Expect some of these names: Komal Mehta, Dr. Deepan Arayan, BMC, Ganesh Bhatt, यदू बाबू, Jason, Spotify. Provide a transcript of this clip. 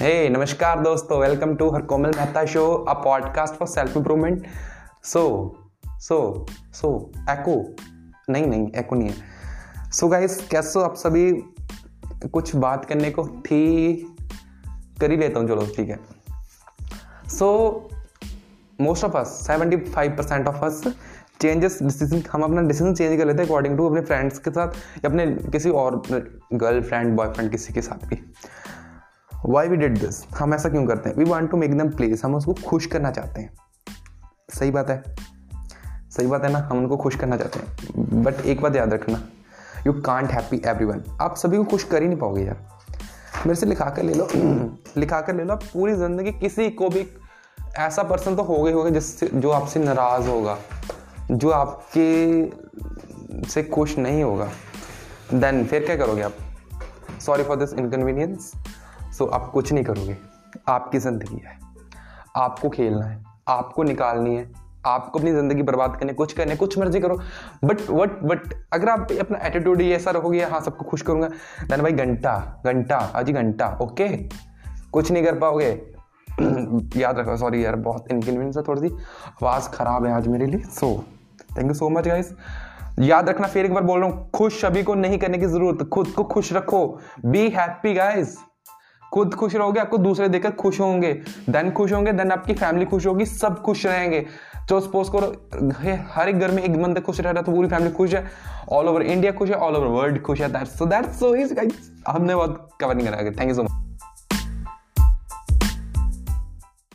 हे नमस्कार दोस्तों, welcome to her Komal Mehta show, a podcast for self improvement. So echo नहीं echo नहीं है। सो गाइस, कैसे हो आप सभी? कुछ बात करने को थी, कर ही लेता हूँ, चलो ठीक है। So most of us 75% of us changes decision, हम अपना डिसीजन चेंज कर लेते हैं अकॉर्डिंग टू अपने फ्रेंड्स के साथ या अपने किसी और गर्लफ्रेंड बॉयफ्रेंड किसी के साथ भी। Why we did this? हम ऐसा क्यों करते हैं? We want to make them please, हम उसको खुश करना चाहते हैं। सही बात है ना, हम उनको खुश करना चाहते हैं। बट एक बात याद रखना, you can't happy everyone। आप सभी को खुश कर ही नहीं पाओगे यार। मेरे से लिखा कर ले लो आप पूरी ज़िंदगी किसी को भी ऐसा पर्सन तो होगा ही होगा जिससे जो आपसे नाराज़ होगा, जो आपके से खुश नहीं होगा। देन फिर क्या करोगे आप? Sorry for this inconvenience. So आप कुछ नहीं करोगे। आपकी ज़िंदगी है, आपको खेलना है, आपको निकालनी है, आपको अपनी ज़िंदगी बर्बाद करने कुछ मर्जी करो। बट अगर आप अपना एटीट्यूड ही ऐसा रखोगे, हाँ सबको खुश करूँगा, देन भाई घंटा ओके, कुछ नहीं कर पाओगे। याद रखो। सॉरी यार, बहुत इनकन्वीनियंस है, थोड़ी सी आवाज़ ख़राब है आज मेरे लिए। So thank you so much guys. याद रखना, फिर एक बार बोल रहा हूँ, खुश सभी को नहीं करने की ज़रूरत, खुद को खुश रखो। Be happy guys. खुद खुश रहोगे, आपको दूसरे देखकर खुश होंगे, देन आपकी फैमिली खुश होगी, सब खुश रहेंगे। तो सपोज करो हर एक घर में एक बंदा खुश रह रहा है तो पूरी फैमिली खुश है, ऑल ओवर इंडिया खुश है, ऑल ओवर वर्ल्ड खुश है। That's so easy guys. हमने बहुत कवर नहीं करा। Thank you so much.